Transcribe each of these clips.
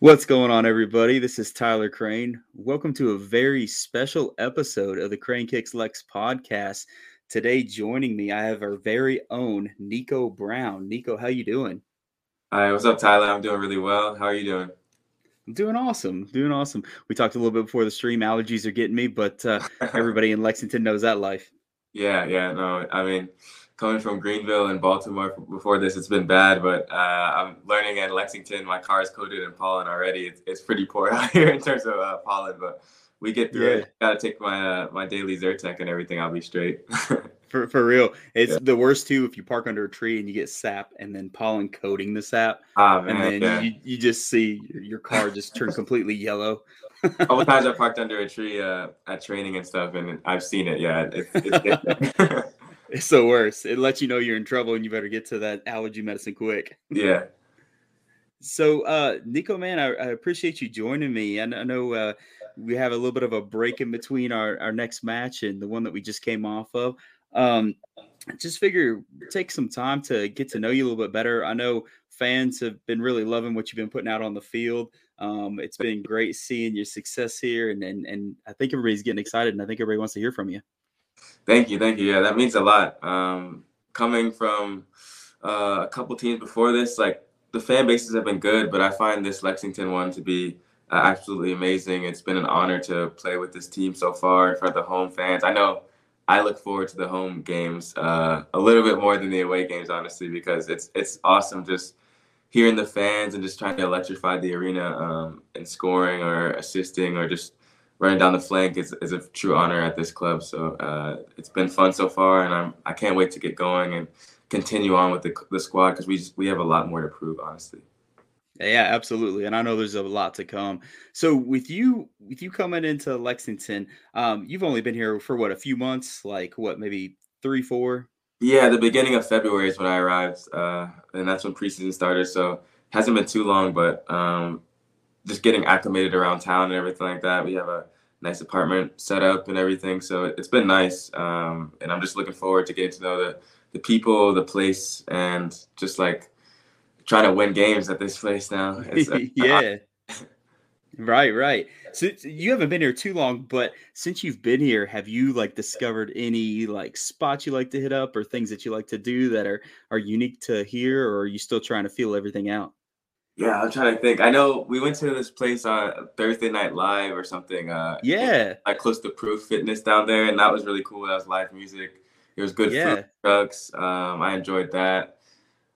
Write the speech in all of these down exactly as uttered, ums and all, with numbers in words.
What's going on, everybody? This is Tyler Crane. Welcome to a very special episode of the Crane Kicks Lex podcast. Today, joining me, I have our very own Nico Brown. Nico, how you doing? Hi, what's up, Tyler? I'm doing really well. How are you doing? I'm doing awesome. Doing awesome. We talked a little bit before the stream. Allergies are getting me, but uh, everybody in Lexington knows that life. Yeah, yeah. No, I mean, coming from Greenville and Baltimore before this, it's been bad, but uh, I'm learning in Lexington. My car is coated in pollen already. It's, it's pretty poor out here in terms of uh, pollen, but we get through yeah. it. Gotta take my uh, my daily Zyrtec and everything. I'll be straight. for for real, it's yeah. the worst too. If you park under a tree and you get sap, and then pollen coating the sap, ah, man, and then yeah. you you just see your car just turn completely yellow. A couple times I parked under a tree uh, at training and stuff, and I've seen it. Yeah. It, it, it, It's the worst. It lets you know you're in trouble and you better get to that allergy medicine quick. Yeah. So, uh, Nico, man, I, I appreciate you joining me. I, I know uh, we have a little bit of a break in between our, our next match and the one that we just came off of. Um, just figure take some time to get to know you a little bit better. I know fans have been really loving what you've been putting out on the field. Um, it's been great seeing your success here, and, and, and I think everybody's getting excited, and I think everybody wants to hear from you. Thank you. Thank you. Yeah, that means a lot. Um, coming from uh, a couple teams before this, like the fan bases have been good, but I find this Lexington one to be uh, absolutely amazing. It's been an honor to play with this team so far for the home fans. I know I look forward to the home games uh, a little bit more than the away games, honestly, because it's it's awesome just hearing the fans and just trying to electrify the arena um, and scoring or assisting or just running down the flank is, is a true honor at this club. So uh, it's been fun so far, and I'm, I can't wait to get going and continue on with the, the squad because we, we have a lot more to prove, honestly. Yeah, absolutely. And I know there's a lot to come. So with you with you coming into Lexington, um, you've only been here for, what, a few months? Like, what, maybe three, four? Yeah, the beginning of February is when I arrived, uh, and that's when preseason started. So it hasn't been too long, but um, – just getting acclimated around town and everything like that. We have a nice apartment set up and everything. So it's been nice. Um, and I'm just looking forward to getting to know the, the people, the place, and just like trying to win games at this place now. It's, uh, yeah. Right, right. So you haven't been here too long, but since you've been here, have you like discovered any like spots you like to hit up or things that you like to do that are, are unique to here, or are you still trying to feel everything out? Yeah, I'm trying to think. I know we went to this place on Thursday Night Live or something. Uh, yeah. Like close to Proof Fitness down there, and that was really cool. That was live music. It was good yeah. food, drugs. Um, I enjoyed that.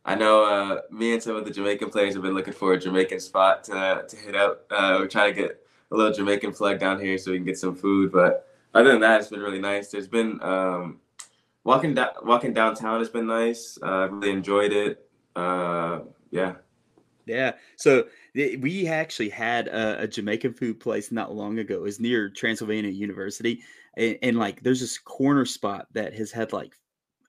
I know uh, me and some of the Jamaican players have been looking for a Jamaican spot to to hit up. Uh, we're trying to get a little Jamaican plug down here so we can get some food. But other than that, it's been really nice. There's been um, walking da- walking downtown has been nice. Uh, I really enjoyed it. Uh, yeah. Yeah. So th- we actually had a, a Jamaican food place not long ago. It was near Transylvania University. And, and like, there's this corner spot that has had like,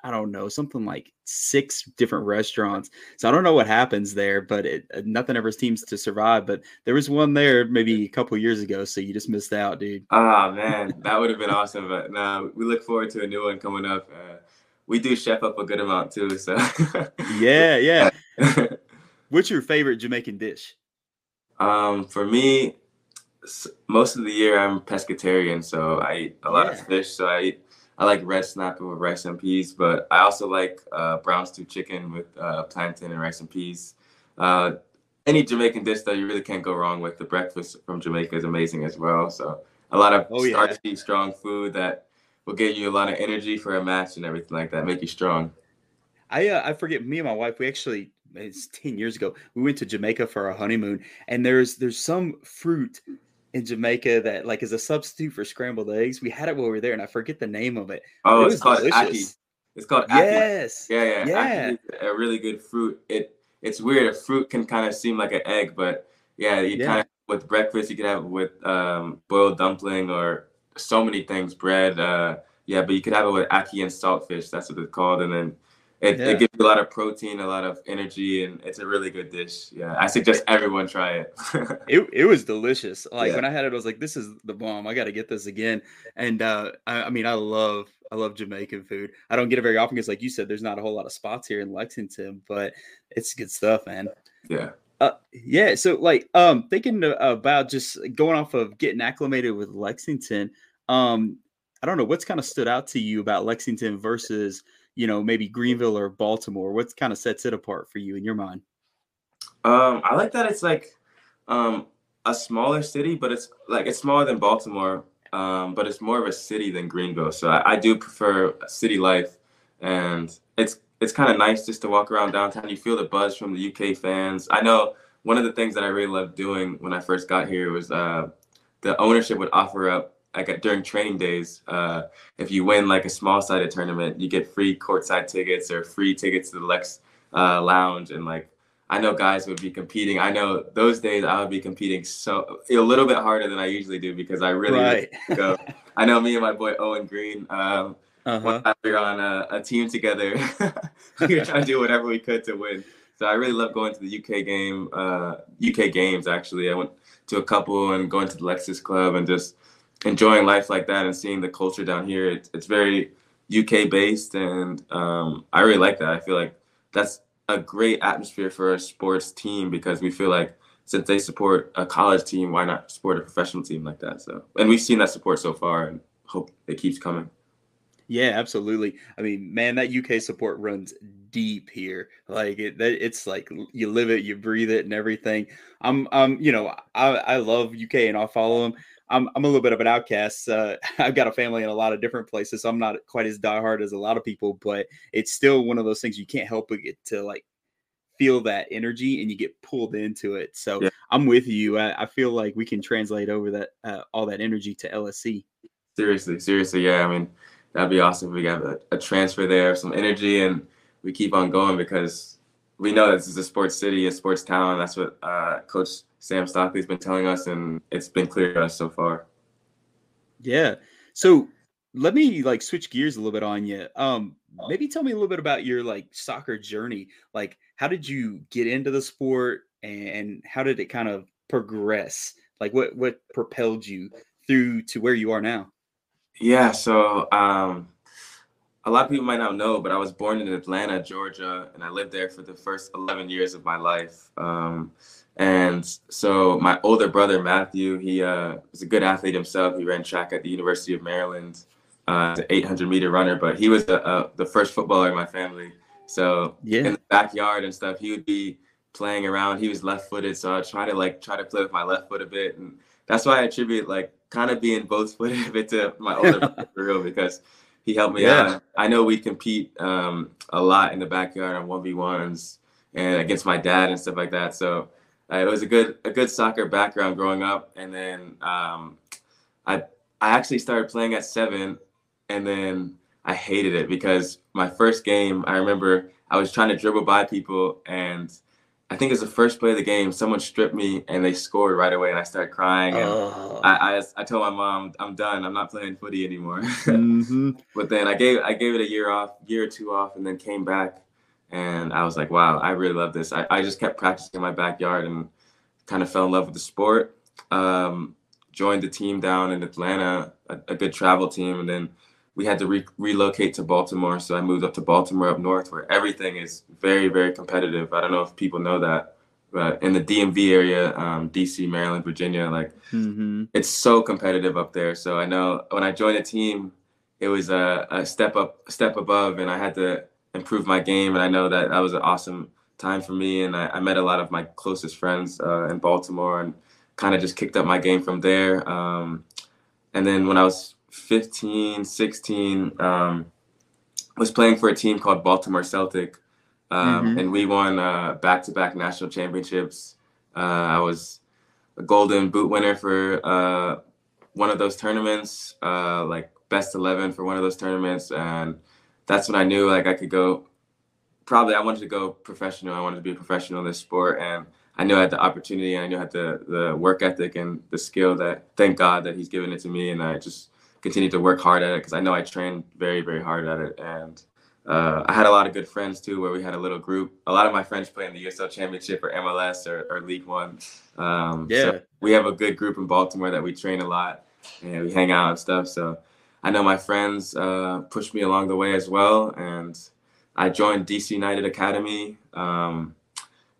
I don't know, something like six different restaurants. So I don't know what happens there, but it, nothing ever seems to survive. But there was one there maybe a couple years ago. So you just missed out, dude. Ah, man, that would have been awesome. But no, we look forward to a new one coming up. Uh, we do chef up a good amount too. So yeah, yeah. What's your favorite Jamaican dish? Um, for me, most of the year I'm pescatarian, so I eat a lot yeah. of fish. So I eat, I like red snapper with rice and peas, but I also like uh, brown stew chicken with uh, plantain and rice and peas. Uh, any Jamaican dish that you really can't go wrong with. The breakfast from Jamaica is amazing as well. So a lot of oh, starchy, yeah. strong food that will give you a lot of energy for a match and everything like that, make you strong. I uh, I forget, me and my wife, we actually... it's ten years ago. We went to Jamaica for our honeymoon, and there's, there's some fruit in Jamaica that like is a substitute for scrambled eggs. We had it while we were there, and I forget the name of it. Oh, it it's called ackee. It's called ackee. Yes. Yeah. Yeah. yeah. Ackee is a really good fruit. It, it's weird. A fruit can kind of seem like an egg, but yeah, you yeah. kind of with breakfast, you can have it with, um, boiled dumpling or so many things, bread. Uh, yeah, but you could have it with ackee and saltfish. That's what it's called. And then, It, yeah. it gives you a lot of protein, a lot of energy, and it's a really good dish. Yeah, I suggest everyone try it. it it was delicious. Like yeah. when I had it, I was like, "This is the bomb! I got to get this again." And uh, I, I mean, I love I love Jamaican food. I don't get it very often because, like you said, there's not a whole lot of spots here in Lexington, but it's good stuff, man. Yeah. Uh, yeah. So like, um, thinking about just going off of getting acclimated with Lexington, um, I don't know what's kind of stood out to you about Lexington versus, you know, maybe Greenville or Baltimore. What's kind of sets it apart for you in your mind? Um, I like that it's like um, a smaller city, but it's like it's smaller than Baltimore, um, but it's more of a city than Greenville. So I, I do prefer city life, and it's it's kind of nice just to walk around downtown. You feel the buzz from the U K fans. I know one of the things that I really loved doing when I first got here was uh, the ownership would offer up, like during training days, uh, if you win like a small-sided tournament, you get free courtside tickets or free tickets to the Lex uh, Lounge. And like, I know guys would be competing. I know those days I would be competing so a little bit harder than I usually do because I really right. go. I know me and my boy Owen Green. Um, uh-huh. One time we were on a, a team together. We were trying to do whatever we could to win. So I really love going to the U K game, uh, U K games. Actually, I went to a couple and going to the Lexus Club and just enjoying life like that and seeing the culture down here. It's, it's very U K based, and um, I really like that. I feel like that's a great atmosphere for a sports team because we feel like since they support a college team, why not support a professional team like that? So, and we've seen that support so far and hope it keeps coming. Yeah, absolutely. I mean, man, that U K support runs deep here. Like it, it's like you live it, you breathe it and everything. I'm, um, you know, I, I love U K and I'll follow them. I'm I'm a little bit of an outcast. Uh, I've got a family in a lot of different places, so I'm not quite as diehard as a lot of people, but it's still one of those things you can't help but get to like feel that energy and you get pulled into it. So yeah. I'm with you. I, I feel like we can translate over that uh, all that energy to L S C. Seriously, seriously. Yeah, I mean, that'd be awesome if we got a, a transfer there, some energy, and we keep on going because we know this is a sports city, a sports town. That's what uh, Coach Sam Stockley has been telling us, and it's been clear to us so far. Yeah. So let me like switch gears a little bit on you. Um, maybe tell me a little bit about your like soccer journey. Like, how did you get into the sport and how did it kind of progress? Like what, what propelled you through to where you are now? Yeah. So, um, a lot of people might not know, but I was born in Atlanta, Georgia, and I lived there for the first eleven years of my life. Um, And so my older brother, Matthew, he uh, was a good athlete himself. He ran track at the University of Maryland, uh, an eight hundred meter runner, but he was a, a, the first footballer in my family. So yeah. In the backyard and stuff, he would be playing around. He was left footed. So I try to like try to play with my left foot a bit. And that's why I attribute like kind of being both footed a bit to my older brother for real, because he helped me yeah. out. I know we compete um, a lot in the backyard on one v ones and against my dad and stuff like that. So Uh, it was a good a good soccer background growing up, and then um, I I actually started playing at seven, and then I hated it because my first game, I remember I was trying to dribble by people, and I think it was the first play of the game, someone stripped me, and they scored right away, and I started crying, and oh. I, I I told my mom, I'm done, I'm not playing footy anymore. mm-hmm. But then I gave I gave it a year off, year or two off, and then came back. And I was like, wow, I really love this. I, I just kept practicing in my backyard and kind of fell in love with the sport. Um, joined the team down in Atlanta, a, a good travel team. And then we had to re- relocate to Baltimore. So I moved up to Baltimore up north where everything is very, very competitive. I don't know if people know that, but in the D M V area, um, D C, Maryland, Virginia, like mm-hmm. it's so competitive up there. So I know when I joined a team, it was a, a step up, step above, and I had to improve my game. And I know that that was an awesome time for me. And I, I met a lot of my closest friends uh, in Baltimore and kind of just kicked up my game from there. Um, and then when I was fifteen, sixteen, um, was playing for a team called Baltimore Celtic. Um, mm-hmm. And we won uh, back-to-back national championships. Uh, I was a golden boot winner for uh, one of those tournaments, uh, like best eleven for one of those tournaments. And that's when I knew like I could go, probably I wanted to go professional. I wanted to be a professional in this sport. And I knew I had the opportunity, and I knew I had the, the work ethic and the skill that, thank God that he's given it to me. And I just continued to work hard at it because I know I trained very, very hard at it. And uh, I had a lot of good friends too, where we had a little group. A lot of my friends play in the U S L Championship or M L S or, or League One. Um, yeah. So we have a good group in Baltimore that we train a lot and we hang out and stuff. So I know my friends uh, pushed me along the way as well, and I joined D C United Academy, um,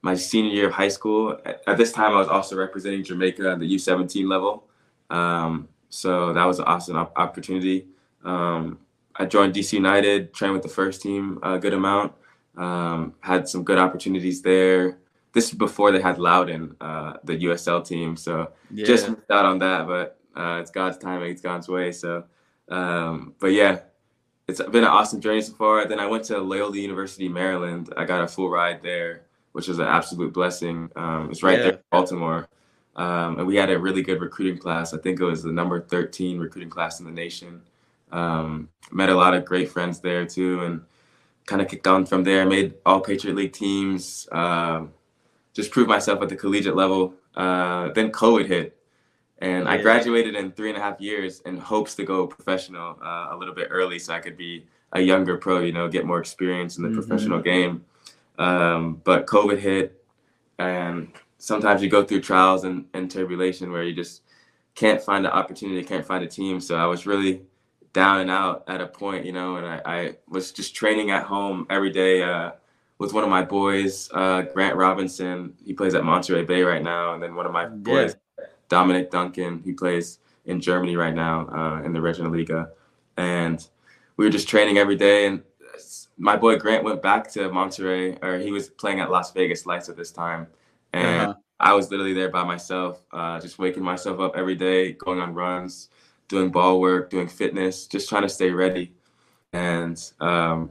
my senior year of high school. At this time, I was also representing Jamaica at the U seventeen level. Um, so that was an awesome op opportunity. Um, I joined D C United, trained with the first team a good amount, um, had some good opportunities there. This is before they had Loudon, uh, the U S L team. So yeah. Just missed out on that, but uh, it's God's timing, it's God's way. So, um, but yeah, it's been an awesome journey so far. Then I went to Loyola University Maryland. I got a full ride there, which was an absolute blessing. Um, it was right yeah. there in Baltimore. Um, and we had a really good recruiting class. I think it was the number thirteen recruiting class in the nation. Um, met a lot of great friends there too, and kind of kicked on from there. Made all Patriot League teams. Uh, just proved myself at the collegiate level. Uh, then COVID hit, and I graduated in three and a half years in hopes to go professional uh, a little bit early so I could be a younger pro, you know, get more experience in the mm-hmm. professional game. Um, but COVID hit, and sometimes you go through trials and, and tribulation where you just can't find an opportunity, can't find a team. So I was really down and out at a point, you know, and I, I was just training at home every day uh, with one of my boys, uh, Grant Robinson. He plays at Monterey Bay right now. And then one of my boys, yeah. Dominic Duncan, he plays in Germany right now uh, in the Regionalliga. And we were just training every day. And my boy Grant went back to Monterey, or he was playing at Las Vegas Lights at this time. And uh-huh. I was literally there by myself, uh, just waking myself up every day, going on runs, doing ball work, doing fitness, just trying to stay ready. And um,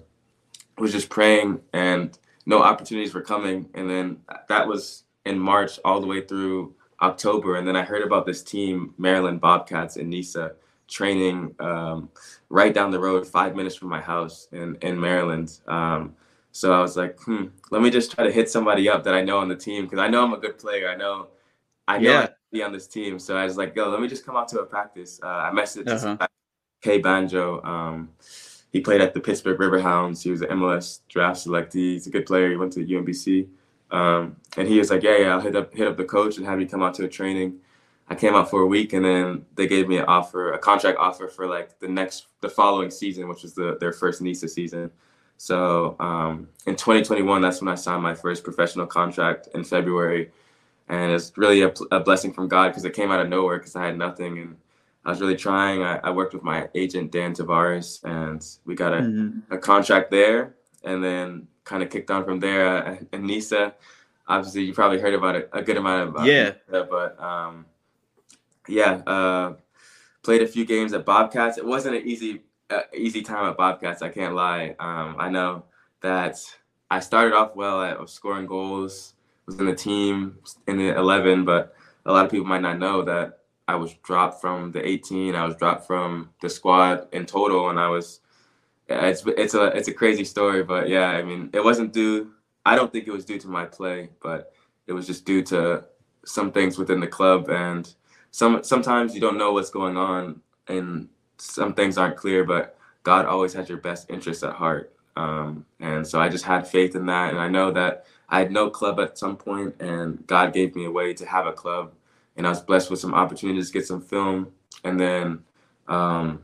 was just praying, and no opportunities were coming. And then that was in March all the way through October. And then I heard about this team, Maryland Bobcats in Nisa, training um, right down the road, five minutes from my house in, in Maryland. Um, so I was like, hmm, let me just try to hit somebody up that I know on the team, because I know I'm a good player. I know I know. Yeah. be on this team. So I was like, yo, let me just come out to a practice. Uh, I messaged uh-huh. K Banjo. Um, he played at the Pittsburgh Riverhounds. He was an M L S draft selectee. He's a good player. He went to U M B C. Um, and he was like, yeah, yeah, I'll hit up, hit up the coach and have you come out to a training. I came out for a week, and then they gave me an offer, a contract offer for like the next, the following season, which was the, their first Nisa season. So um, in twenty twenty-one, that's when I signed my first professional contract in February. And it's really a, a blessing from God, because it came out of nowhere, because I had nothing and I was really trying. I, I worked with my agent, Dan Tavares, and we got a, mm-hmm. a contract there, and then kind of kicked on from there. And Nisa, obviously, you probably heard about it, a good amount about yeah. Nisa, but um, yeah, uh, played a few games at Bobcats. It wasn't an easy, uh, easy time at Bobcats, I can't lie. Um, I know that I started off well at scoring goals. Was in the team in the eleven, but a lot of people might not know that I was dropped from the eighteen. I was dropped from the squad in total, and I was. It's it's a it's a crazy story, but yeah, I mean, it wasn't due. I don't think it was due to my play, but it was just due to some things within the club, and some sometimes you don't know what's going on, and some things aren't clear. But God always has your best interests at heart, um, and so I just had faith in that, and I know that. I had no club at some point, and God gave me a way to have a club, and I was blessed with some opportunities to get some film. And then um,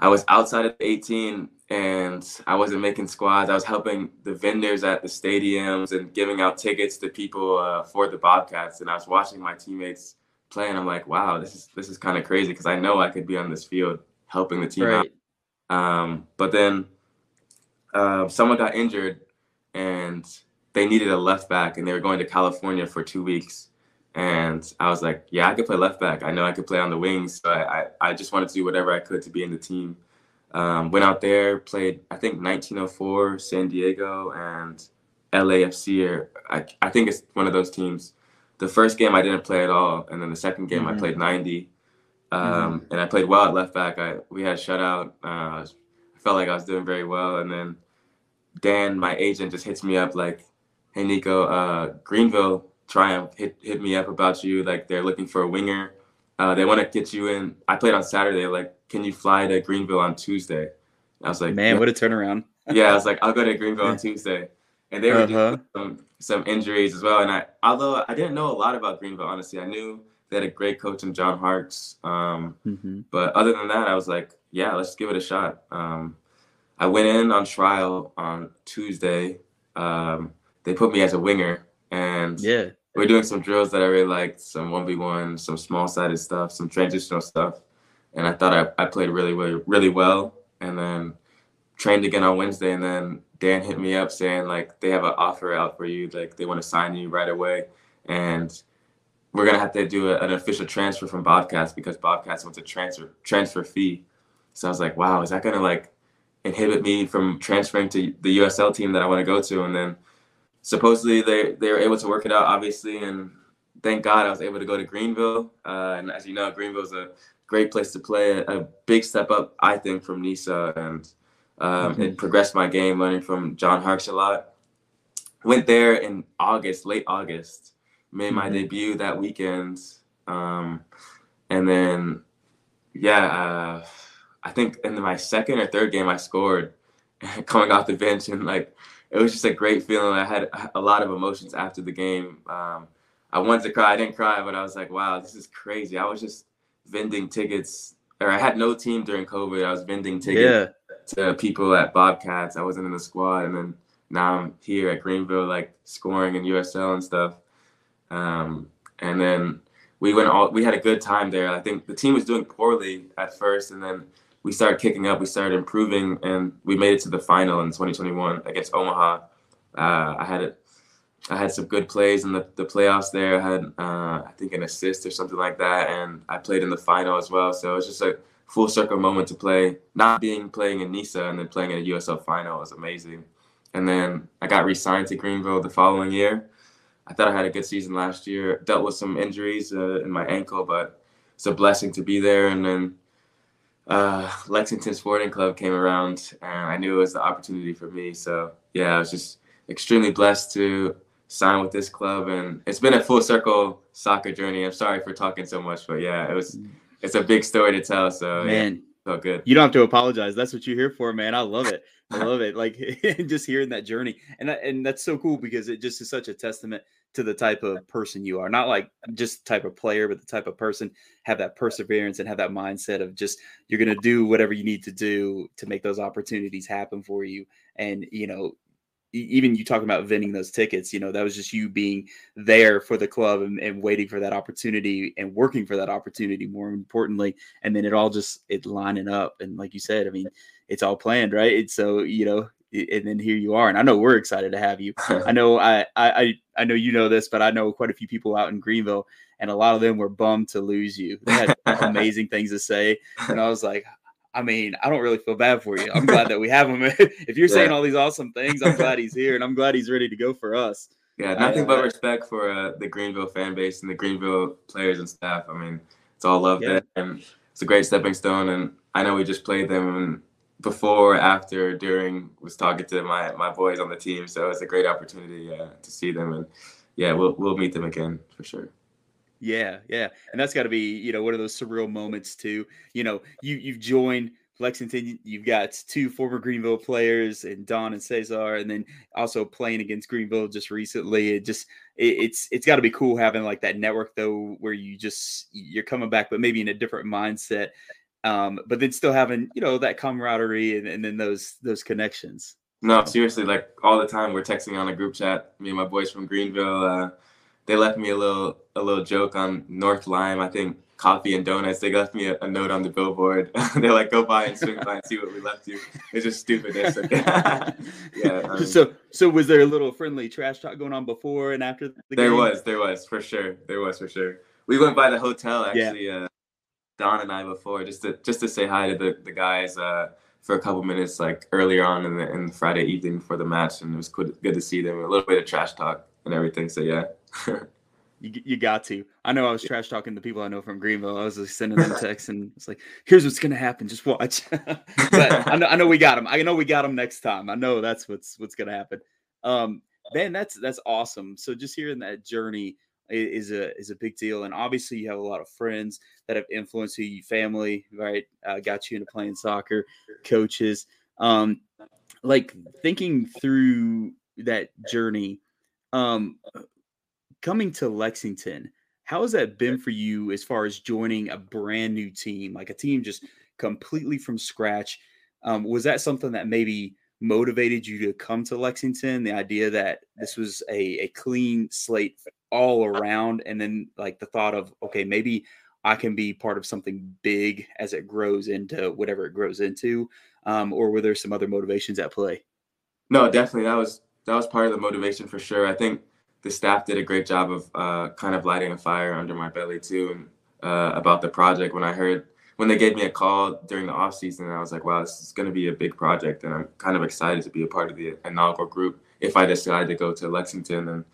I was outside of the eighteen, and I wasn't making squads. I was helping the vendors at the stadiums and giving out tickets to people uh, for the Bobcats. And I was watching my teammates play, and I'm like, wow, this is this is kind of crazy, because I know I could be on this field helping the team right. out. Um, but then uh, someone got injured, and they needed a left back, and they were going to California for two weeks. And I was like, yeah, I could play left back. I know I could play on the wings. So I, I, I just wanted to do whatever I could to be in the team. Um, went out there, played, I think, nineteen oh four, San Diego, and L A F C. Or I, I think it's one of those teams. The first game I didn't play at all. And then the second game mm-hmm. I played ninety. Um, mm-hmm. And I played well at left back. I, we had a shutout. Uh, I felt like I was doing very well. And then Dan, my agent, just hits me up like, hey, Nico, uh, Greenville Triumph hit, hit me up about you. Like, they're looking for a winger. Uh, they want to get you in. I played on Saturday. Like, can you fly to Greenville on Tuesday? And I was like, man, yeah. what a turnaround. yeah, I was like, I'll go to Greenville on Tuesday. And they were uh-huh. doing some, some injuries as well. And I, although I didn't know a lot about Greenville, honestly, I knew they had a great coach in John Harkes. Um, mm-hmm. But other than that, I was like, yeah, let's give it a shot. Um, I went in on trial on Tuesday. Um, They put me as a winger, And yeah, we're doing some drills that I really liked, some one v one, some small-sided stuff, some transitional stuff. And I thought I, I played really, really, really well. And then trained again on Wednesday. And then Dan hit me up saying, like, they have an offer out for you. Like, they want to sign you right away. And we're going to have to do a, an official transfer from Bobcats because Bobcats wants a transfer transfer fee. So I was like, wow, is that going to, like, inhibit me from transferring to the U S L team that I want to go to? And then supposedly they, they were able to work it out, obviously. And thank God I was able to go to Greenville. Uh, and as you know, Greenville's a great place to play, a, a big step up, I think, from Nisa. And um, mm-hmm. it progressed my game, learning from John Harkes a lot. Went there in August, late August. Made my mm-hmm. debut that weekend. Um, and then, yeah, uh, I think in my second or third game I scored coming off the bench. And, like, it was just a great feeling. I had a lot of emotions after the game. Um, I wanted to cry. I didn't cry, but I was like, wow, this is crazy. I was just vending tickets. Or I had no team during COVID. I was vending tickets yeah. to people at Bobcats. I wasn't in the squad. And then now I'm here at Greenville, like, scoring in U S L and stuff. Um, and then we went all, we had a good time there. I think the team was doing poorly at first, and then we started kicking up, we started improving, and we made it to the final in twenty twenty-one against Omaha. Uh, I had it, I had some good plays in the, the playoffs there. I had, uh, I think an assist or something like that. And I played in the final as well. So it was just a full circle moment to play, not being playing in Nisa and then playing in a U S L final was amazing. And then I got re-signed to Greenville the following year. I thought I had a good season last year. Dealt with some injuries uh, in my ankle, but it's a blessing to be there. And then uh, Lexington Sporting Club came around, and I knew it was the opportunity for me. So, yeah, I was just extremely blessed to sign with this club. And it's been a full circle soccer journey. I'm sorry for talking so much, but, yeah, it was it's a big story to tell. So, man, yeah, it felt good. You don't have to apologize. That's what you're here for, man. I love it. I love it. Like just hearing that journey. And that, and that's so cool because it just is such a testament to the type of person you are, not like just the type of player, but the type of person, have that perseverance and have that mindset of just, you're going to do whatever you need to do to make those opportunities happen for you. And, you know, even you talking about vending those tickets, you know, that was just you being there for the club and, and waiting for that opportunity and working for that opportunity, more importantly. And then it all just, it lining up. And like you said, I mean, it's all planned, right? It's so, you know, and then here you are. And I know we're excited to have you. I know, I, I, I know you know this, but I know quite a few people out in Greenville, and a lot of them were bummed to lose you. They had amazing things to say. And I was like, I mean, I don't really feel bad for you. I'm glad that we have him. If you're saying yeah. all these awesome things, I'm glad he's here, and I'm glad he's ready to go for us. Yeah, nothing I, but I, respect for uh, the Greenville fan base and the Greenville players and staff. I mean, it's all love yeah. there, and it's a great stepping stone. And I know we just played them and before, after, during, was talking to my my boys on the team. So it's a great opportunity uh, to see them, and yeah, we'll we'll meet them again for sure. Yeah, yeah. And that's got to be, you know, one of those surreal moments too. You know, you, you've joined Lexington. You've got two former Greenville players and Don and Cesar, and then also playing against Greenville just recently. It just, it, it's, it's got to be cool having like that network though, where you just, you're coming back, but maybe in a different mindset. Um, but then still having, you know, that camaraderie and, and then those, those connections. No, seriously, like all the time we're texting on a group chat, me and my boys from Greenville, uh, they left me a little a little joke on North Lyme, I think, coffee and donuts. They left me a, a note on the billboard. They're like, go by and swing by and see what we left you. It's just stupidness. yeah. I mean, so so was there a little friendly trash talk going on before and after the there game? There was, there was, for sure. There was, for sure. We went by the hotel, actually, yeah. uh, Don and I before, just to just to say hi to the, the guys uh, for a couple minutes, like earlier on in the, in the Friday evening before the match. And it was good, good to see them. A little bit of trash talk and everything, so yeah. you, you got to. I know I was trash talking to people I know from Greenville. I was like sending them texts and it's like, here's what's gonna happen. Just watch. But I know I know we got them. I know we got them next time. I know that's what's what's gonna happen. Um, man, that's that's awesome. So just hearing that journey is a is a big deal. And obviously you have a lot of friends that have influenced you, family, right? Uh, got you into playing soccer, coaches. Um, like thinking through that journey. Um, coming to Lexington, how has that been for you as far as joining a brand new team, like a team just completely from scratch? Um, was that something that maybe motivated you to come to Lexington? The idea that this was a, a clean slate all around, and then like the thought of, okay, maybe I can be part of something big as it grows into whatever it grows into, um, or were there some other motivations at play? No, definitely. That was, that was part of the motivation for sure. I think the staff did a great job of uh, kind of lighting a fire under my belly too. And uh, about the project, when I heard, when they gave me a call during the off season, I was like, wow, this is going to be a big project. And I'm kind of excited to be a part of the inaugural group if I decide to go to Lexington. And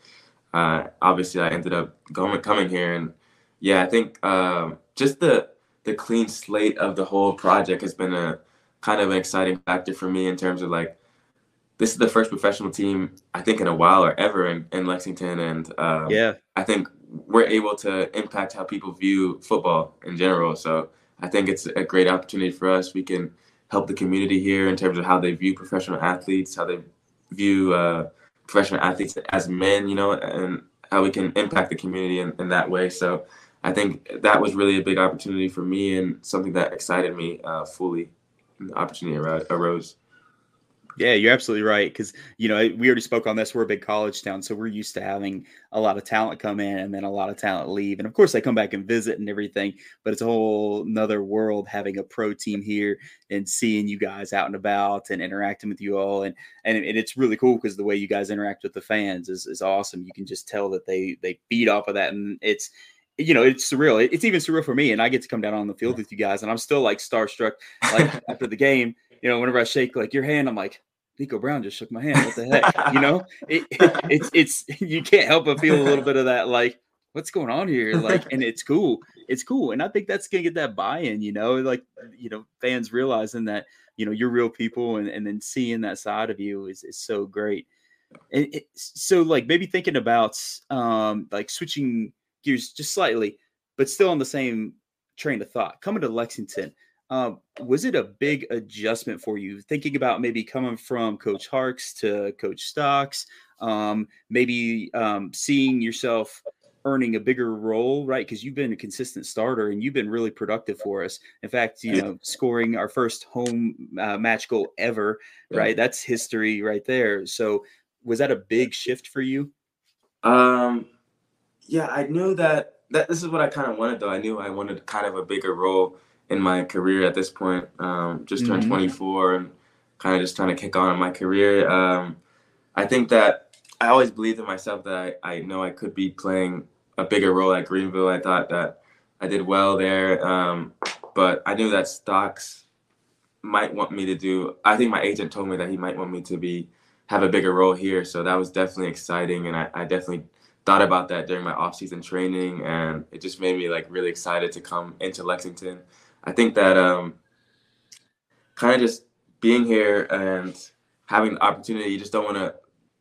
uh, obviously I ended up going, coming here. And yeah, I think um, just the, the clean slate of the whole project has been a kind of an exciting factor for me in terms of like, this is the first professional team, I think, in a while or ever in, in Lexington. And um, yeah, I think we're able to impact how people view football in general. So I think it's a great opportunity for us. We can help the community here in terms of how they view professional athletes, how they view uh, professional athletes as men, you know, and how we can impact the community in, in that way. So I think that was really a big opportunity for me and something that excited me uh, fully. The opportunity arose. Yeah, you're absolutely right, because, you know, we already spoke on this. We're a big college town, so we're used to having a lot of talent come in and then a lot of talent leave. And, of course, they come back and visit and everything, but it's a whole nother world having a pro team here and seeing you guys out and about and interacting with you all. And and, and it's really cool because the way you guys interact with the fans is, is awesome. You can just tell that they they feed off of that, and it's – you know, it's surreal. It's even surreal for me. And I get to come down on the field with you guys, and I'm still like starstruck. Like after the game, you know, whenever I shake like your hand, I'm like, Nico Brown just shook my hand. What the heck? You know, it, it, it's, it's, you can't help but feel a little bit of that. Like, what's going on here? Like, and it's cool. It's cool. And I think that's going to get that buy-in, you know, like, you know, fans realizing that, you know, you're real people, and, and then seeing that side of you is, is so great. And it, so like maybe thinking about um, like switching gears just slightly, but still on the same train of thought. Coming to Lexington, um, was it a big adjustment for you? Thinking about maybe coming from Coach Harkes to Coach Stocks, um, maybe um, seeing yourself earning a bigger role, right? Because you've been a consistent starter and you've been really productive for us. In fact, you know, scoring our first home uh, match goal ever, right? That's history right there. So was that a big shift for you? Um. Yeah, I knew that, that this is what I kind of wanted, though. I knew I wanted kind of a bigger role in my career at this point. Um, just turned mm-hmm. twenty-four and kind of just trying to kick on in my career. Um, I think that I always believed in myself that I, I know I could be playing a bigger role at Greenville. I thought that I did well there. Um, but I knew that Stocks might want me to do, I think my agent told me that he might want me to be have a bigger role here. So that was definitely exciting. And I, I definitely thought about that during my off-season training, and it just made me like really excited to come into Lexington. I think that um, kind of just being here and having the opportunity, you just don't want to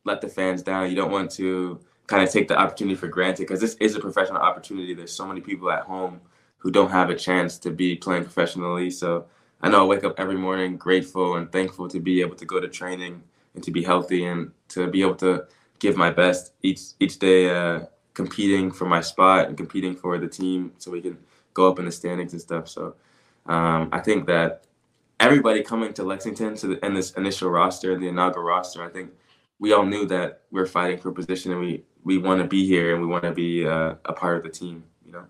let the fans down. You don't want to kind of take the opportunity for granted, because this is a professional opportunity. There's so many people at home who don't have a chance to be playing professionally. So I know I wake up every morning grateful and thankful to be able to go to training and to be healthy and to be able to give my best each each day, uh, competing for my spot and competing for the team so we can go up in the standings and stuff. So um, I think that everybody coming to Lexington to the, and this initial roster, the inaugural roster, I think we all knew that we're fighting for position, and we, we want to be here, and we want to be uh, a part of the team, you know?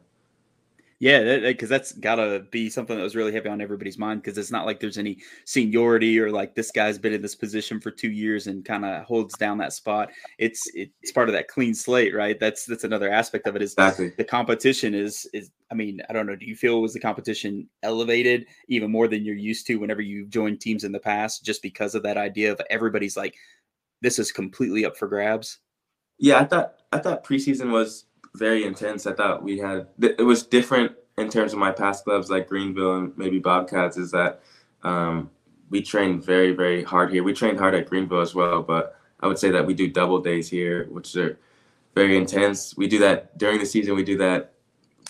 Yeah, because that, that's got to be something that was really heavy on everybody's mind, because it's not like there's any seniority or like this guy's been in this position for two years and kind of holds down that spot. It's it's part of that clean slate, right? That's that's another aspect of it is exactly. The competition is is. I mean, I don't know. Do you feel was the competition elevated even more than you're used to whenever you've joined teams in the past, just because of that idea of everybody's like, this is completely up for grabs? Yeah, I thought I thought preseason was very intense. I thought we had, it was different in terms of my past clubs like Greenville and maybe Bobcats, is that um, we trained very, very hard here. We trained hard at Greenville as well, but I would say that we do double days here, which are very intense. We do that during the season. We do that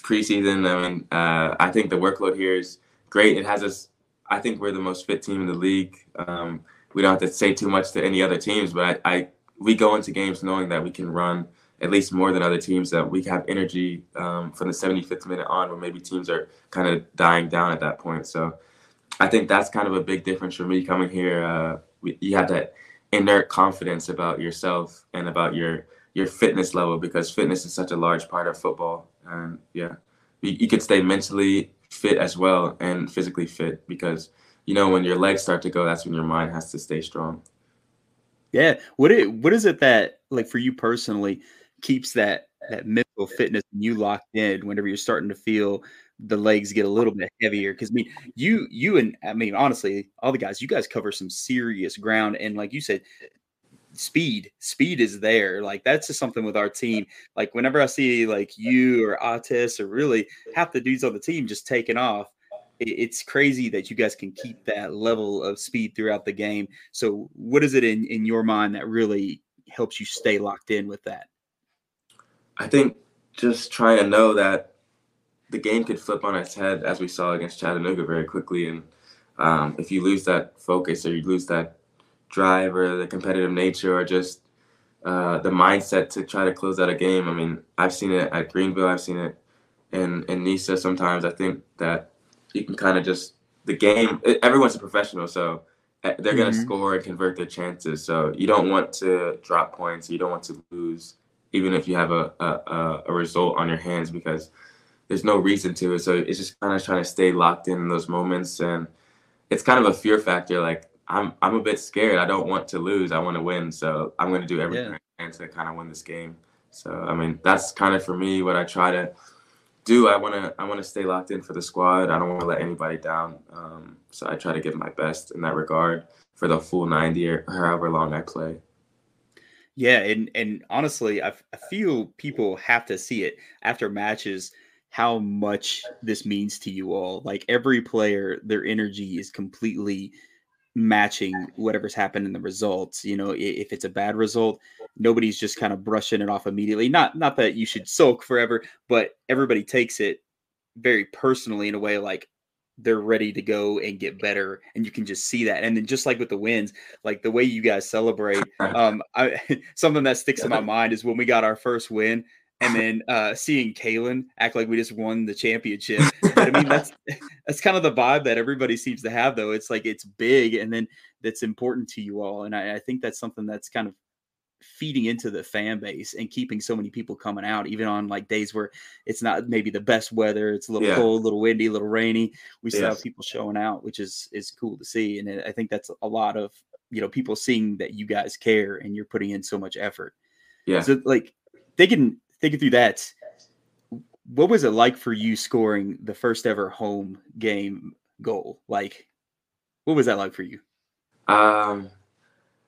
preseason. I mean, uh, I think the workload here is great. It has us, I think we're the most fit team in the league. Um, we don't have to say too much to any other teams, but I, I we go into games knowing that we can run at least more than other teams, that we have energy um, from the seventy-fifth minute on, where maybe teams are kind of dying down at that point. So I think that's kind of a big difference for me coming here uh, you have that inert confidence about yourself and about your your fitness level, because fitness is such a large part of football. And yeah, you, you could stay mentally fit as well and physically fit, because you know when your legs start to go, that's when your mind has to stay strong. Yeah. What it what is it that, like, for you personally keeps that that mental fitness and you locked in whenever you're starting to feel the legs get a little bit heavier? Because I mean, you you and I mean honestly, all the guys, you guys cover some serious ground, and like you said, speed speed is there. Like, that's just something with our team. Like, whenever I see like you or Otis or really half the dudes on the team just taking off, it's crazy that you guys can keep that level of speed throughout the game. So what is it in, in your mind that really helps you stay locked in with that? I think just trying to know that the game could flip on its head, as we saw against Chattanooga very quickly. And um, if you lose that focus, or you lose that drive, or the competitive nature, or just uh, the mindset to try to close out a game. I mean, I've seen it at Greenville. I've seen it in, in Nisa sometimes. I think that you can kind of just – the game – everyone's a professional, so they're mm-hmm. going to score and convert their chances. So you don't want to drop points. You don't want to lose, even if you have a, a, a result on your hands, because there's no reason to it. So it's just kind of trying to stay locked in, in those moments. And it's kind of a fear factor. Like, I'm I'm a bit scared. I don't want to lose. I want to win. So I'm going to do everything yeah. I can to kind of win this game. So, I mean, that's kind of for me what I try to – do I want to I want to stay locked in for the squad. I don't want to let anybody down, um so I try to give my best in that regard for the full ninety or however long I play. Yeah, and and honestly, I, I feel people have to see it after matches how much this means to you all. Like, every player, their energy is completely matching whatever's happened in the results. You know, if it's a bad result, nobody's just kind of brushing it off immediately. Not not that you should sulk forever, but everybody takes it very personally in a way, like they're ready to go and get better. And you can just see that. And then just like with the wins, like the way you guys celebrate, um, I, something that sticks in my mind is when we got our first win, and then uh, seeing Kalen act like we just won the championship. But I mean, that's that's kind of the vibe that everybody seems to have, though. It's like it's big, and then that's important to you all. And I, I think that's something that's kind of feeding into the fan base and keeping so many people coming out, even on like days where it's not maybe the best weather. It's a little yeah. cold, a little windy, a little rainy. We still yes. have people showing out, which is is cool to see. And I think that's a lot of, you know, people seeing that you guys care and you're putting in so much effort. Yeah. So like they can. Thinking through that, what was it like for you scoring the first ever home game goal? Like, what was that like for you? Um,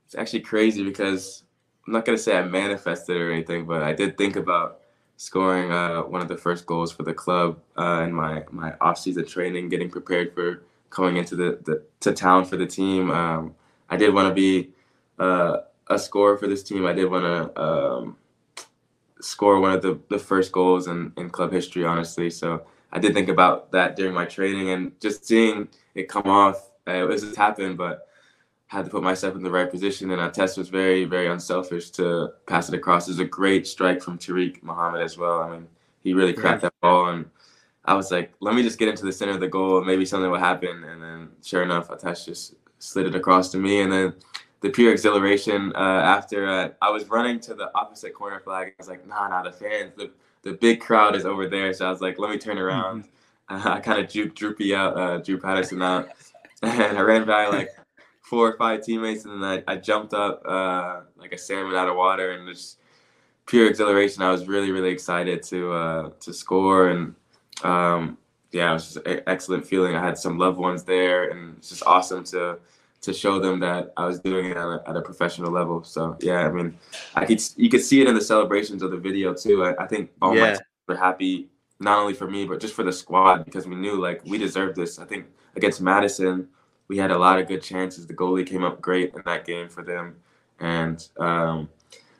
it's actually crazy because I'm not going to say I manifested or anything, but I did think about scoring uh, one of the first goals for the club uh, in my, my off-season training, getting prepared for coming into the, the to town for the team. Um, I did want to be uh, a scorer for this team. I did want to um, – score one of the, the first goals in, in club history, honestly. So I did think about that during my training, and just seeing it come off, it was just happened, but I had to put myself in the right position. And Ates was very, very unselfish to pass it across. It was a great strike from Tariq Muhammad as well. I mean, he really cracked that ball, and I was like, let me just get into the center of the goal, maybe something will happen. And then sure enough, Ates just slid it across to me. And then the pure exhilaration uh, after uh, I was running to the opposite corner flag. I was like, nah, nah, the fans, the, the big crowd is over there. So I was like, let me turn around. Mm-hmm. uh, I kind of drooped Droopy out, uh, Drew Patterson out. And I ran by like four or five teammates, and then I, I jumped up uh, like a salmon out of water, and just pure exhilaration. I was really, really excited to uh, to score. And um, yeah, it was just an excellent feeling. I had some loved ones there, and it's just awesome to to show them that I was doing it at a, at a professional level. So yeah, I mean, I could you could see it in the celebrations of the video too. I, I think all yeah. my teams were happy, not only for me, but just for the squad, because we knew like we deserved this. I think against Madison, we had a lot of good chances. The goalie came up great in that game for them, and um,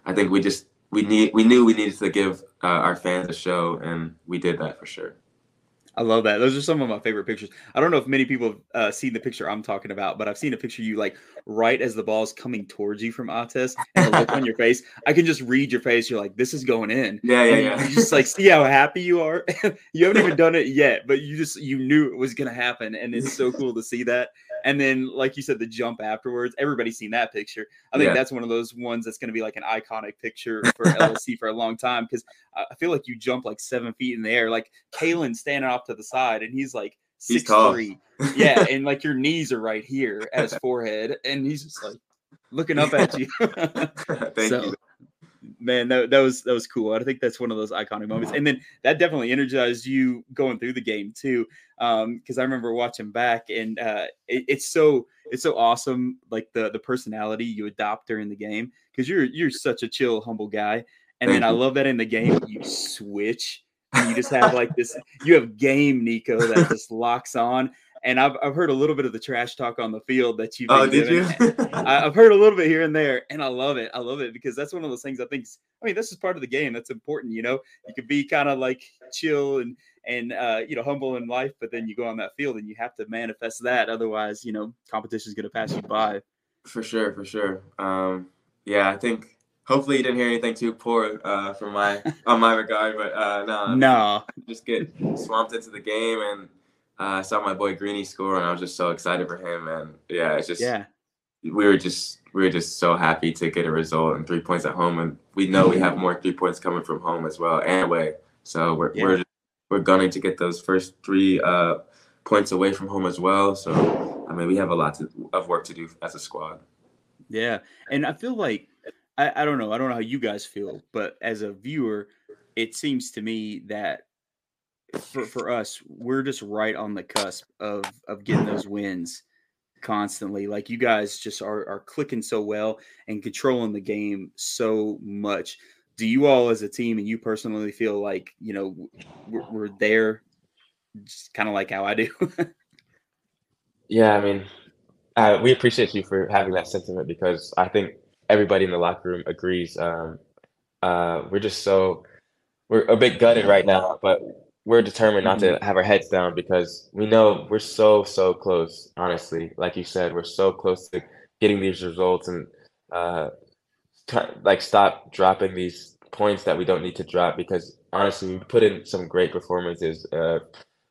I think we just we need we knew we needed to give uh, our fans a show, and we did that for sure. I love that. Those are some of my favorite pictures. I don't know if many people have uh, seen the picture I'm talking about, but I've seen a picture of you like right as the ball's coming towards you from Ates, and the look on your face. I can just read your face. You're like, this is going in. Yeah, yeah, and yeah. You just like see how happy you are. You haven't even done it yet, but you just you knew it was gonna happen, and it's so cool to see that. And then, like you said, the jump afterwards, everybody's seen that picture. I think yeah. that's one of those ones that's going to be like an iconic picture for L S C for a long time, because I feel like you jump like seven feet in the air. Like Kalen standing off to the side, and he's like six three. Yeah, and like your knees are right here at his forehead, and he's just like looking up at you. Thank so. you. Man, that, that was that was cool. I think that's one of those iconic moments. And then that definitely energized you going through the game too, um, because I remember watching back, and uh, it, it's so it's so awesome, like the the personality you adopt during the game, because you're you're such a chill, humble guy. And then I love that in the game you switch, and you just have like this. You have game, Nico, that just locks on. And I've I've heard a little bit of the trash talk on the field that you've been oh, did given. you? I've heard a little bit here and there, and I love it. I love it because that's one of those things I think. I mean, this is part of the game. That's important, you know. You could be kind of like chill and and uh, you know, humble in life, but then you go on that field and you have to manifest that. Otherwise, you know, competition is going to pass you by. For sure, for sure. Um, yeah, I think. Hopefully you didn't hear anything too poor uh, from my on my regard, but uh, no, no, just get swamped into the game and. Uh, I saw my boy Greeny score, and I was just so excited for him. And yeah, it's just yeah. we were just we were just so happy to get a result and three points at home. And we know we have more three points coming from home as well and away. So we're yeah. we're just, we're gunning to get those first three uh, points away from home as well. So I mean, we have a lot to, of work to do as a squad. Yeah, and I feel like I, I don't know I don't know how you guys feel, but as a viewer, it seems to me that. For, for us, we're just right on the cusp of of getting those wins constantly. Like you guys just are are clicking so well and controlling the game so much. Do you all as a team and you personally feel like, you know, we're, we're there just kind of like how I do? Yeah, I mean, uh, we appreciate you for having that sentiment because I think everybody in the locker room agrees. Um, uh, we're just so – we're a bit gutted right now, but – we're determined not mm-hmm. to have our heads down because we know we're so, so close, honestly. Like you said, we're so close to getting these results and uh, like stop dropping these points that we don't need to drop because, honestly, we put in some great performances. Uh,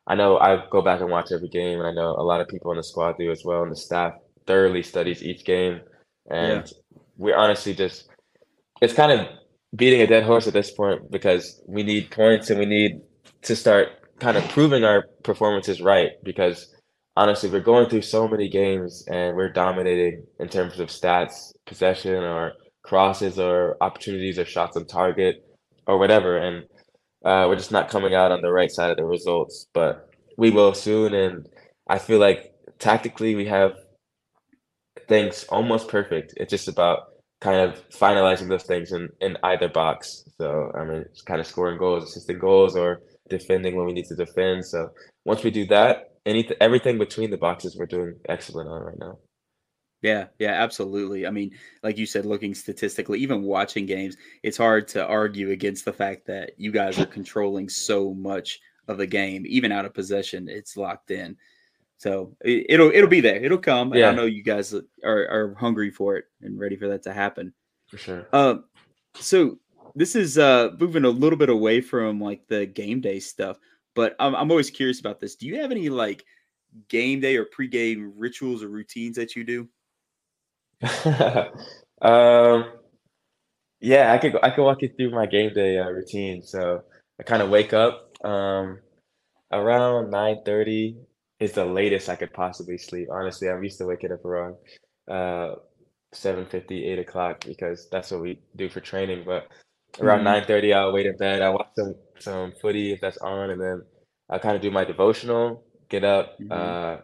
I know I go back and watch every game, and I know a lot of people on the squad do as well, and the staff thoroughly studies each game. And yeah. we're honestly just – it's kind of beating a dead horse at this point because we need points and we need – to start kind of proving our performances right because honestly we're going through so many games and we're dominating in terms of stats, possession or crosses or opportunities or shots on target or whatever, and uh, we're just not coming out on the right side of the results, but we will soon. And I feel like tactically we have things almost perfect. It's just about kind of finalizing those things in, in either box. So I mean, it's kind of scoring goals, assisting goals, or defending when we need to defend. So once we do that, anything, everything between the boxes, we're doing excellent on right now. Yeah, yeah, absolutely. I mean, like you said, looking statistically, even watching games, it's hard to argue against the fact that you guys are controlling so much of the game, even out of possession. It's locked in. So it, it'll it'll be there. It'll come. Yeah. And I know you guys are, are hungry for it and ready for that to happen. For sure. Uh, so. This is uh, moving a little bit away from like the game day stuff, but I'm, I'm always curious about this. Do you have any like game day or pregame rituals or routines that you do? um, yeah, I could I could walk you through my game day uh, routine. So I kind of wake up um, around nine thirty is the latest I could possibly sleep. Honestly, I'm used to waking up around uh, seven fifty, eight o'clock because that's what we do for training, but. Around nine thirty, I'll wait in bed. I watch some some footy if that's on, and then I kind of do my devotional. Get up, mm-hmm. uh,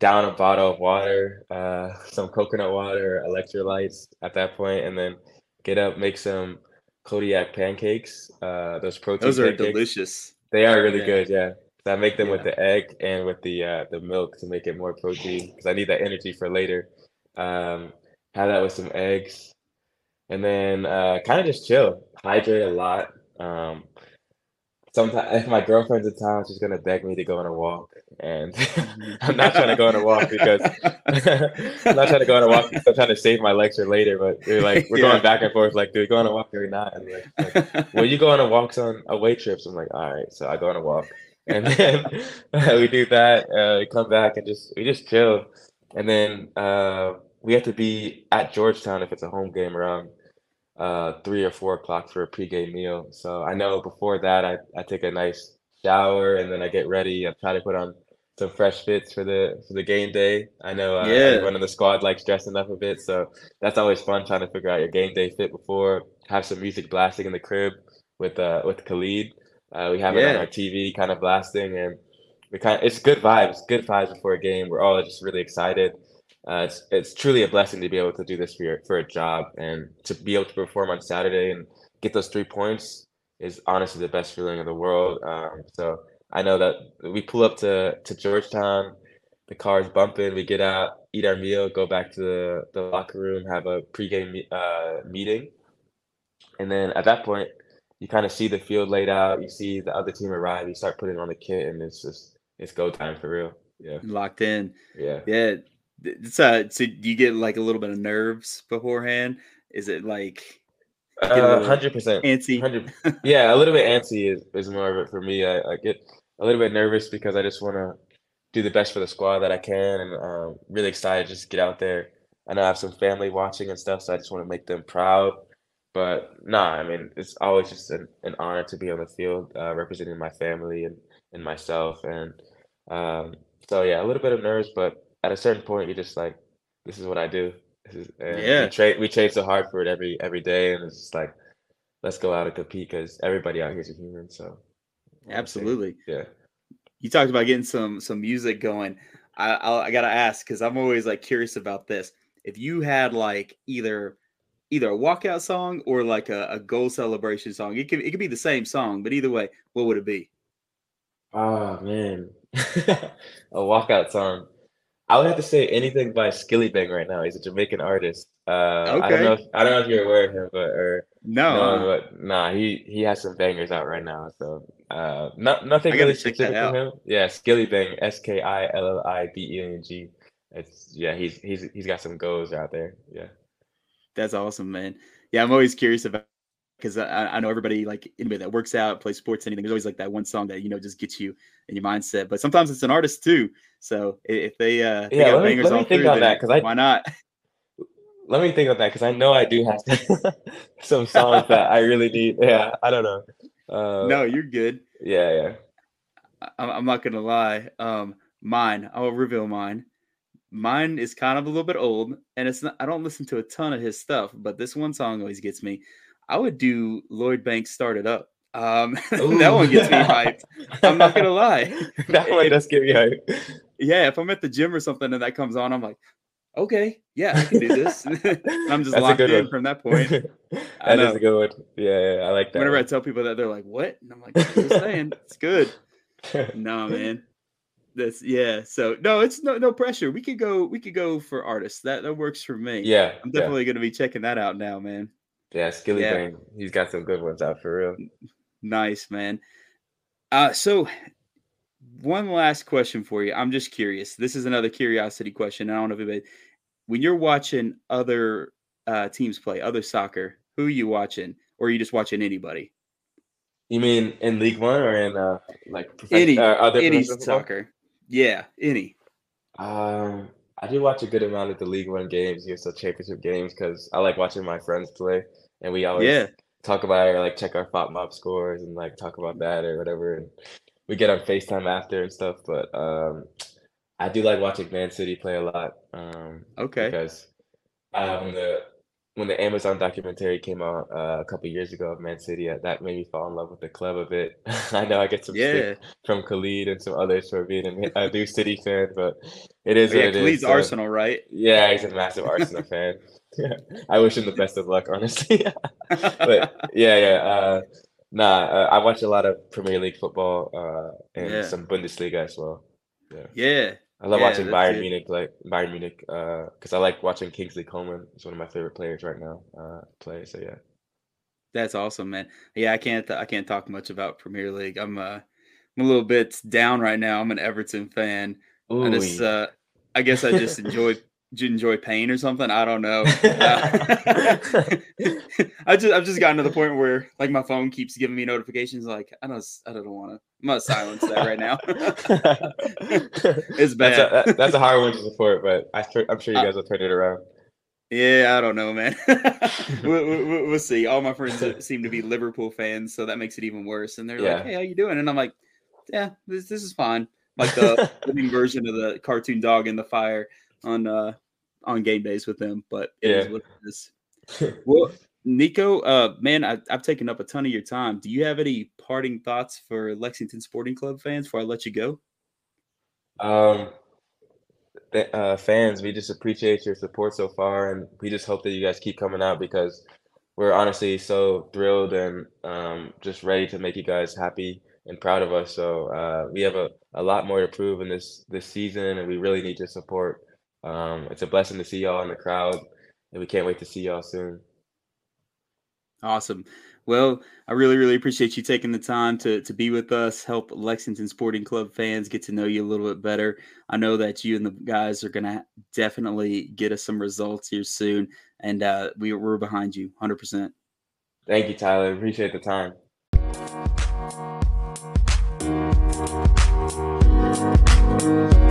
down a bottle of water, uh, some coconut water, electrolytes at that point, and then get up, make some Kodiak pancakes. Uh, those protein. Those are pancakes. Delicious. They are really yeah. good. Yeah, so I make them yeah. with the egg and with the uh, the milk to make it more protein because I need that energy for later. Um, have that with some eggs. And then uh, kind of just chill, hydrate a lot. Um, sometimes if my girlfriend's in town, she's gonna beg me to go on a walk, and I'm not trying to go on a walk because I'm not trying to go on a walk. I'm trying to save my lecture later. But we're like we're yeah. going back and forth, like, dude, go on a walk every night. And like, like, well, you go on a walks on away trips. I'm like, all right, so I go on a walk, and then we do that. Uh, we come back and just we just chill. And then uh, we have to be at Georgetown if it's a home game around uh, three or four o'clock for a pregame meal. So I know before that, I, I take a nice shower and then I get ready. I try to put on some fresh fits for the for the game day. I know uh, yeah. everyone in the squad likes dressing up a bit, so that's always fun trying to figure out your game day fit before. Have some music blasting in the crib with uh with Khalid. Uh, we have yeah. it on our T V, kind of blasting, and we kind of, it's good vibes, good vibes before a game. We're all just really excited. Uh, it's it's truly a blessing to be able to do this for your, for a job, and to be able to perform on Saturday and get those three points is honestly the best feeling in the world. Um, so. I know that we pull up to, to Georgetown, the car's bumping, we get out, eat our meal, go back to the, the locker room, have a pregame uh, meeting. And then at that point, you kind of see the field laid out, you see the other team arrive, you start putting on the kit, and it's just, it's go time for real. Yeah. Locked in. Yeah. Yeah. It's a, so you get like a little bit of nerves beforehand? Is it like... Hundred percent, antsy. one hundred, yeah, a little bit antsy is, is more of it for me. I, I get a little bit nervous because I just want to do the best for the squad that I can, and um, really excited just to get out there. I know I have some family watching and stuff, so I just want to make them proud. But nah, I mean, it's always just an, an honor to be on the field uh, representing my family and, and myself. And um, so yeah, a little bit of nerves, but at a certain point, you're just like, this is what I do. And yeah, we, tra- we train so hard for it every every day, and it's just like, let's go out and compete because everybody out here is a human. So, absolutely, yeah. You talked about getting some some music going. I I'll, I gotta ask because I'm always like curious about this. If you had like either either a walkout song or like a, a goal celebration song, it could it could be the same song, but either way, what would it be? Oh man, a walkout song. I would have to say anything by Skillibeng right now. He's a Jamaican artist. Uh, okay. I don't know. If, I don't know if you're aware of him, but or no, no but nah, he, he has some bangers out right now. So uh, not nothing really specific from him. Yeah, Skillibeng, S K I L L I B E N G. It's yeah, he's he's he's got some goals out there. Yeah, that's awesome, man. Yeah, I'm always curious about because I, I know everybody like anybody that works out, plays sports, anything. There's always like that one song that you know just gets you in your mindset. But sometimes it's an artist too. So if they uh, they yeah, got let bangers me, let me think through, on that because I why not? Let me think on that because I know I do have some songs that I really need. Yeah, I don't know. Uh, no, you're good. Yeah, yeah. I, I'm not gonna lie. Um, mine, I'll reveal mine. Mine is kind of a little bit old, and it's not, I don't listen to a ton of his stuff, but this one song always gets me. I would do Lloyd Banks Start It Up. Um, that one gets me hyped. I'm not going to lie. That one does get me hyped. Yeah, if I'm at the gym or something and that comes on, I'm like, okay, yeah, I can do this. I'm just That's locked in one. From that point. That is a good one. Yeah, yeah, I like that. Whenever one. I tell people that, they're like, what? And I'm like, what are you saying? It's good. No, man. That's yeah. So no, it's no no pressure. We could go we could go for artists. That that works for me. Yeah. I'm definitely yeah. going to be checking that out now, man. Yeah, Skillibeng. Yeah. He's got some good ones out for real. Nice, man. Uh, so one last question for you. I'm just curious. This is another curiosity question. I don't know if anybody, when you're watching other uh, teams play, other soccer, who are you watching? Or are you just watching anybody? You mean in League One or in uh, like prof- any, uh, other any soccer? Football? Yeah, any. Um, I do watch a good amount of the League One games, U S L Championship games, because I like watching my friends play. And we always yeah. talk about it, or like check our F O P Mop scores and like talk about that or whatever. And we get on FaceTime after and stuff. But um, I do like watching Man City play a lot. Um, okay. Because uh, when the when the Amazon documentary came out uh, a couple years ago of Man City, uh, that made me fall in love with the club a bit. I know I get some yeah. stick from Khalid and some others for being a new City fan, but it is oh, yeah, what it Khalid's is. Khalid's Arsenal, so. Right? Yeah, he's a massive Arsenal fan. Yeah. I wish him the best of luck, honestly. But yeah, yeah. Uh, nah, uh, I watch a lot of Premier League football uh, and yeah. some Bundesliga as well. Yeah, yeah. I love yeah, watching Bayern it. Munich play Bayern Munich because uh, I like watching Kingsley Coman. He's one of my favorite players right now uh, play. So yeah, that's awesome, man. Yeah, I can't I can't talk much about Premier League. I'm uh, I'm a little bit down right now. I'm an Everton fan. Ooh. I just uh, I guess I just enjoy. enjoy pain or something. I don't know. Uh, I just I've just gotten to the point where like my phone keeps giving me notifications. Like I don't I don't want to. I'm gonna silence that right now. It's bad. That's a, that's a hard one to support, but I, I'm sure you guys will turn it around. Yeah, I don't know, man. we'll, we'll, we'll see. All my friends seem to be Liverpool fans, so that makes it even worse. And they're yeah. like, "Hey, how you doing?" And I'm like, "Yeah, this this is fine." Like the living version of the cartoon dog in the fire on uh, on game days with them. But it yeah. is what it is. Well, Nico, uh, man, I, I've taken up a ton of your time. Do you have any parting thoughts for Lexington Sporting Club fans before I let you go? Um, th- uh, fans, we just appreciate your support so far, and we just hope that you guys keep coming out because we're honestly so thrilled and um, just ready to make you guys happy and proud of us. So uh, we have a, a lot more to prove in this this season, and we really need your support. Um, it's a blessing to see y'all in the crowd, and we can't wait to see y'all soon. Awesome. Well, I really, really appreciate you taking the time to to be with us, help Lexington Sporting Club fans get to know you a little bit better. I know that you and the guys are going to definitely get us some results here soon, and uh, we, we're behind you one hundred percent. Thank you, Tyler. Appreciate the time. We'll be right back.